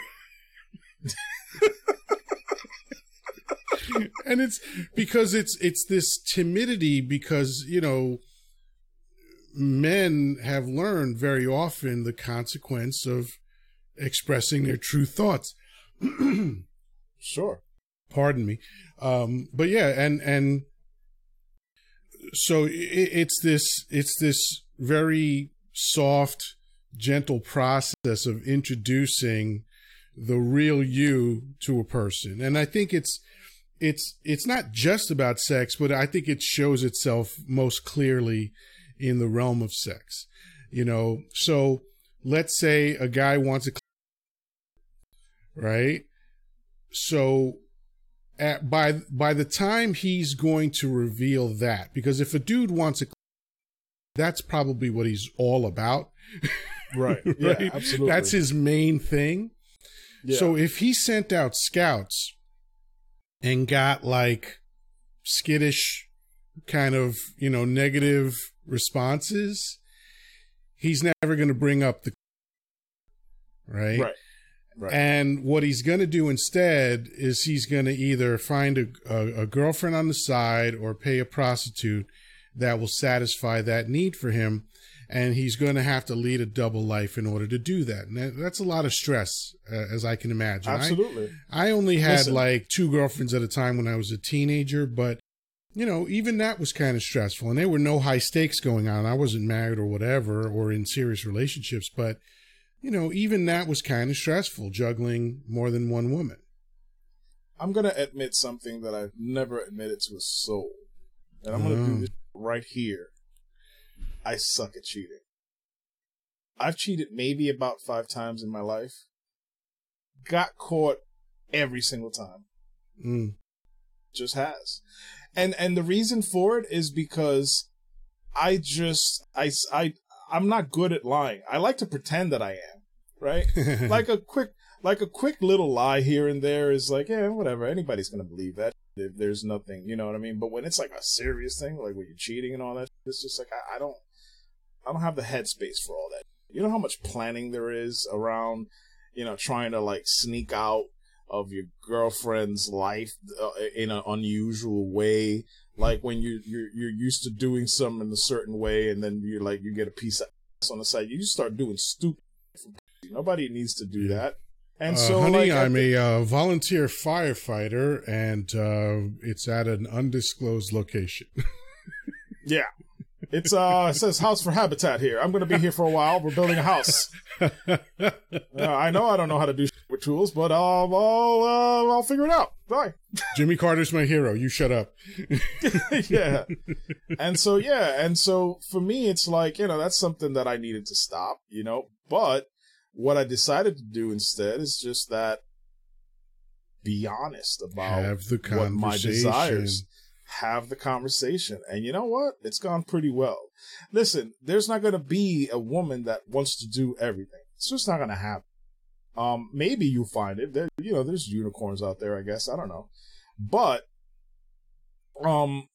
And it's because it's this timidity, because, you know, men have learned very often the consequence of expressing their true thoughts. Sure. Pardon me. But yeah, and so it's this very soft, gentle process of introducing the real you to a person. And I think it's not just about sex, but I think it shows itself most clearly in the realm of sex. You know, so let's say a guy wants a, right? So by the time he's going to reveal that, because if a dude wants a, that's probably what he's all about. Right. Right? Yeah, absolutely. That's his main thing. Yeah. So if he sent out scouts and got, like, skittish kind of, you know, negative responses, he's never going to bring up the, right? Right. Right. And what he's going to do instead is he's going to either find a girlfriend on the side or pay a prostitute that will satisfy that need for him. And he's going to have to lead a double life in order to do that. And that's a lot of stress, as I can imagine. Absolutely. I only had like 2 girlfriends at a time when I was a teenager, but, you know, even that was kind of stressful. And there were no high stakes going on. I wasn't married or whatever, or in serious relationships, but, you know, even that was kind of stressful, juggling more than one woman. I'm going to admit something that I've never admitted to a soul. And I'm going to do this right here. I suck at cheating. I've cheated maybe about 5 times in my life. Got caught every single time. Mm. Just has. And the reason for it is because I'm not good at lying. I like to pretend that I am, right? like a quick little lie here and there is like, yeah, whatever. Anybody's going to believe that. There's nothing, you know what I mean? But when it's like a serious thing, like when you're cheating and all that, it's just like, I don't have the headspace for all that. You know how much planning there is around, you know, trying to, like, sneak out of your girlfriend's life in an unusual way. Like when you're used to doing something in a certain way, and then you're like, you get a piece of ass on the side, you just start doing stupid. Nobody needs to do that. And so, honey, like, I'm a volunteer firefighter, and it's at an undisclosed location. Yeah, it says House for Habitat here. I'm going to be here for a while. We're building a house. I know I don't know how to do shit with tools, but I'll figure it out. Sorry. Jimmy Carter's my hero. You shut up. Yeah. And so for me, it's like, that's something that I needed to stop, but what I decided to do instead is just that be honest about what my desires. Have the conversation. And you know what? It's gone pretty well. Listen, there's not going to be a woman that wants to do everything. It's just not going to happen. Maybe you find it. There, there's unicorns out there, I guess. I don't know. But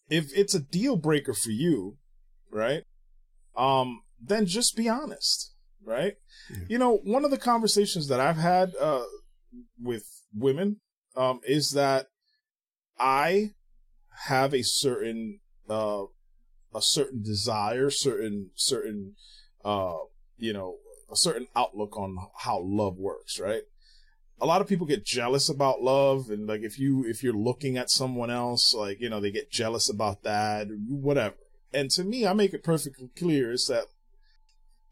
if it's a deal breaker for you, right, then just be honest, right? Yeah. One of the conversations that I've had with women is that I have a certain desire, a certain outlook on how love works, right? A lot of people get jealous about love, and like if you're looking at someone else, like they get jealous about that, whatever. And to me, I make it perfectly clear is that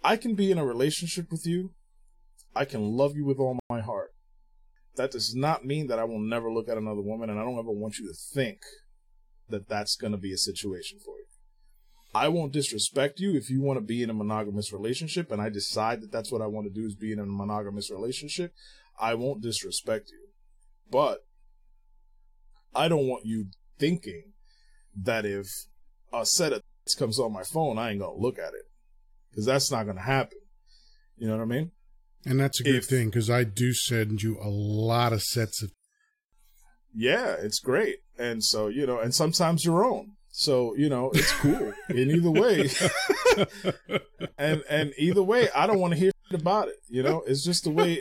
I can be in a relationship with you, I can love you with all my heart. That does not mean that I will never look at another woman, and I don't ever want you to think that that's going to be a situation for you. I won't disrespect you if you want to be in a monogamous relationship, and I decide that that's what I want to do is be in a monogamous relationship. I won't disrespect you. But I don't want you thinking that if a set of comes on my phone, I ain't going to look at it, because that's not going to happen. You know what I mean? And that's a good thing, because I do send you a lot of sets of. Yeah, it's great. And so, and sometimes your own. So, it's cool in either way. and either way, I don't want to hear shit about it. It's just the way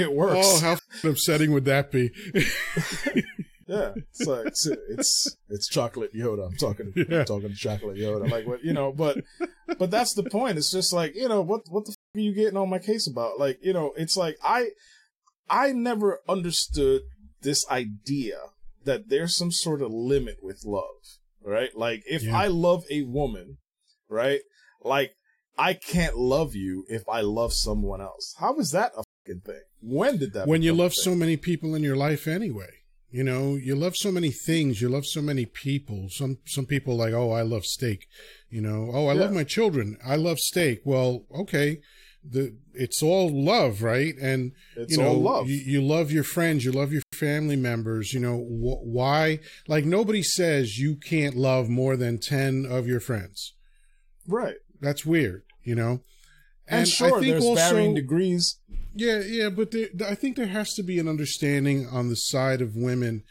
it works. Oh, how upsetting would that be? Yeah. It's Chocolate Yoddah. I'm talking to Chocolate Yoddah. Like, what, but that's the point. It's just like, what the fuck are you getting on my case about? Like, it's like, I never understood this idea that there's some sort of limit with love, right? Like, if I love a woman, right, like, I can't love you if I love someone else. How is that a fucking thing? When did that When you love so many people in your life anyway. You love so many things. You love so many people. Some people like, oh, I love steak. I love my children. I love steak. Well, okay. It's all love, right? And it's all love. You love your friends. You love your family members. Why? Like, nobody says you can't love more than 10 of your friends. Right. That's weird. And sure, I think there's also varying degrees. Yeah, but I think there has to be an understanding on the side of women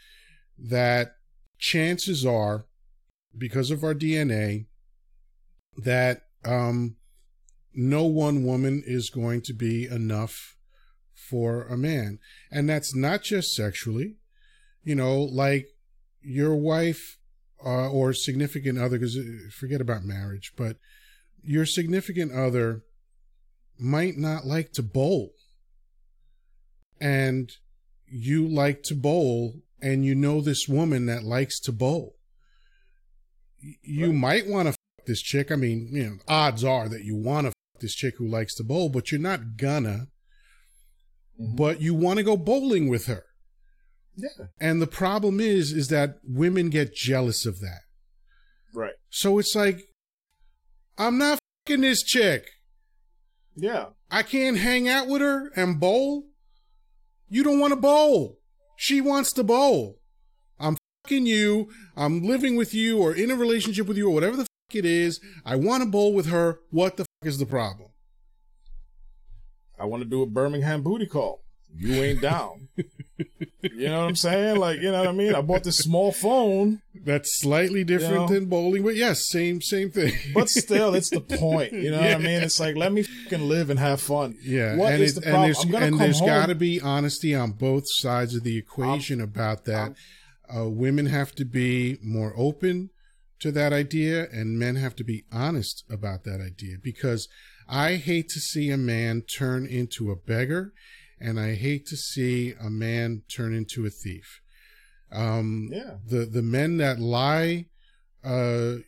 that chances are, because of our DNA, that no one woman is going to be enough for a man. And that's not just sexually, like your wife or significant other, because forget about marriage, but your significant other might not like to bowl. And you like to bowl, and this woman that likes to bowl. You right. might want to fuck this chick. I mean, odds are that you want to fuck this chick who likes to bowl, but you're not gonna. Mm-hmm. But you want to go bowling with her. Yeah. And the problem is that women get jealous of that. Right. So it's like, I'm not fucking this chick. Yeah. I can't hang out with her and bowl. You don't want to bowl. She wants to bowl. I'm fucking you. I'm living with you or in a relationship with you or whatever the fuck it is. I want to bowl with her. What the fuck is the problem? I want to do a Birmingham booty call. You ain't down. You know what I'm saying? Like, you know what I mean? I bought this small phone. That's slightly different than bowling, but yes, same thing. But still, it's the point. You know what I mean? It's like, let me fucking live and have fun. Yeah. What is the problem? And there's got to be honesty on both sides of the equation about that. Women have to be more open to that idea, and men have to be honest about that idea, because I hate to see a man turn into a beggar. And I hate to see a man turn into a thief. The men that lie, or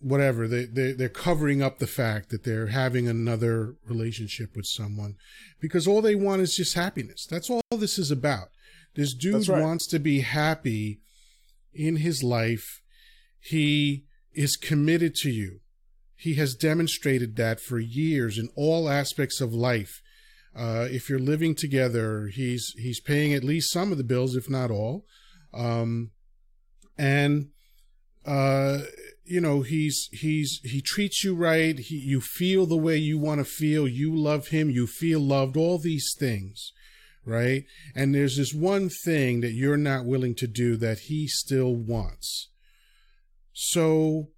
whatever, they're covering up the fact that they're having another relationship with someone, because all they want is just happiness. That's all this is about. This dude wants to be happy in his life. He is committed to you. He has demonstrated that for years in all aspects of life. If you're living together, he's paying at least some of the bills, if not all. You know, he treats you right. You feel the way you want to feel. You love him. You feel loved, all these things. Right. And there's this one thing that you're not willing to do that he still wants. So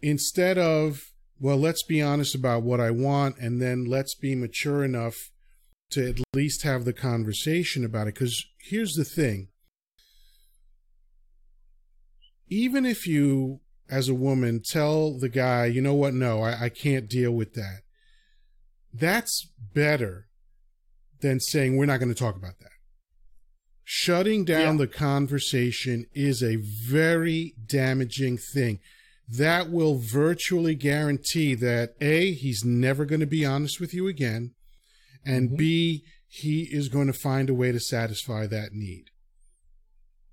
instead of, well, let's be honest about what I want, and then let's be mature enough to at least have the conversation about it. Because here's the thing. Even if you, as a woman, tell the guy, you know what, no, I can't deal with that. That's better than saying, we're not going to talk about that. Shutting down the conversation is a very damaging thing. That will virtually guarantee that, A, he's never going to be honest with you again, and B, he is going to find a way to satisfy that need.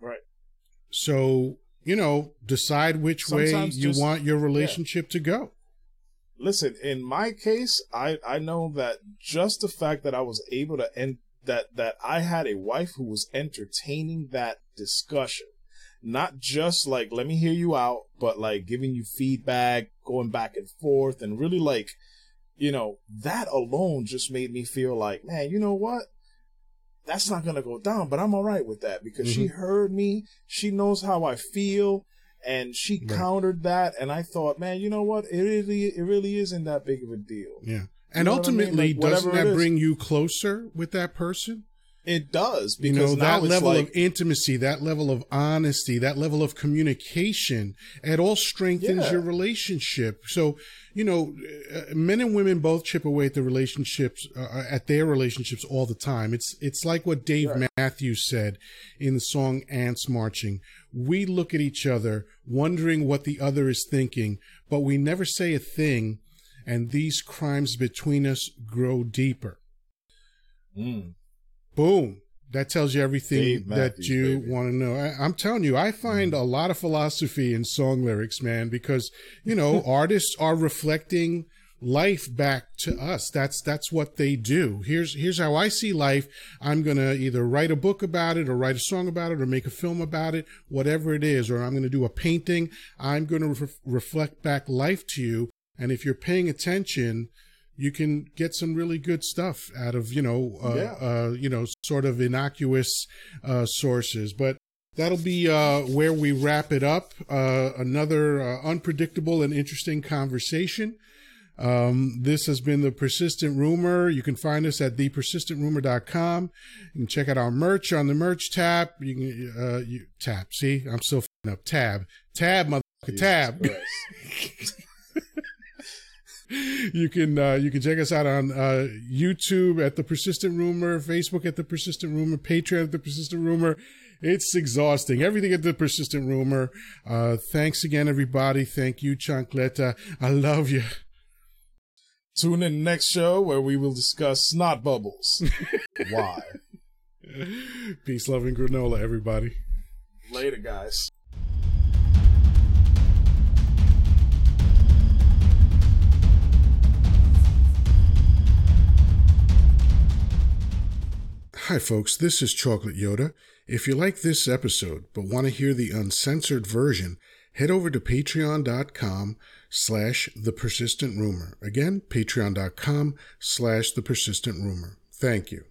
Right. So, you know, decide which sometimes way you want your relationship to go. Listen, in my case, I know that just the fact that I was able to end that I had a wife who was entertaining that discussion, not just like, let me hear you out, but like giving you feedback, going back and forth, and really like, you know, that alone just made me feel like, man, you know what? That's not going to go down, but I'm all right with that because she heard me. She knows how I feel, and she countered that. And I thought, man, you know what? It really isn't that big of a deal. Yeah. And ultimately, I mean? Like, doesn't that bring you closer with that person? It does. Because you know, that level of intimacy, that level of honesty, that level of communication, it all strengthens your relationship. So, you know, men and women both chip away at the relationships, at their relationships all the time. It's like what Dave Matthews said in the song Ants Marching. We look at each other wondering what the other is thinking, but we never say a thing. And these crimes between us grow deeper. Mm. Boom. That tells you everything that you want to know. I'm telling you, I find a lot of philosophy in song lyrics, man, because, you know, artists are reflecting life back to us. That's what they do. Here's how I see life. I'm going to either write a book about it or write a song about it or make a film about it, whatever it is, or I'm going to do a painting. I'm going to reflect back life to you. And if you're paying attention, you can get some really good stuff out of, you know, you know, sort of innocuous sources. But that'll be where we wrap it up. Another unpredictable and interesting conversation. This has been The Persistent Rumor. You can find us at thepersistentrumor.com. You can check out our merch on the merch tab. You can tab. See, I'm still f***ing up. Tab, motherfucker, Jesus tab. You can check us out on YouTube at The Persistent Rumor, Facebook at The Persistent Rumor, Patreon at The Persistent Rumor. It's exhausting. Everything at The Persistent Rumor. Thanks again, everybody. Thank you, Chancleta. I love you. Tune in next show where we will discuss snot bubbles. Why? Peace, love, and granola, everybody. Later, guys. Hi folks, this is Chocolate Yoddah. If you like this episode, but want to hear the uncensored version, head over to patreon.com/thepersistentrumor. Again, patreon.com/thepersistentrumor. Thank you.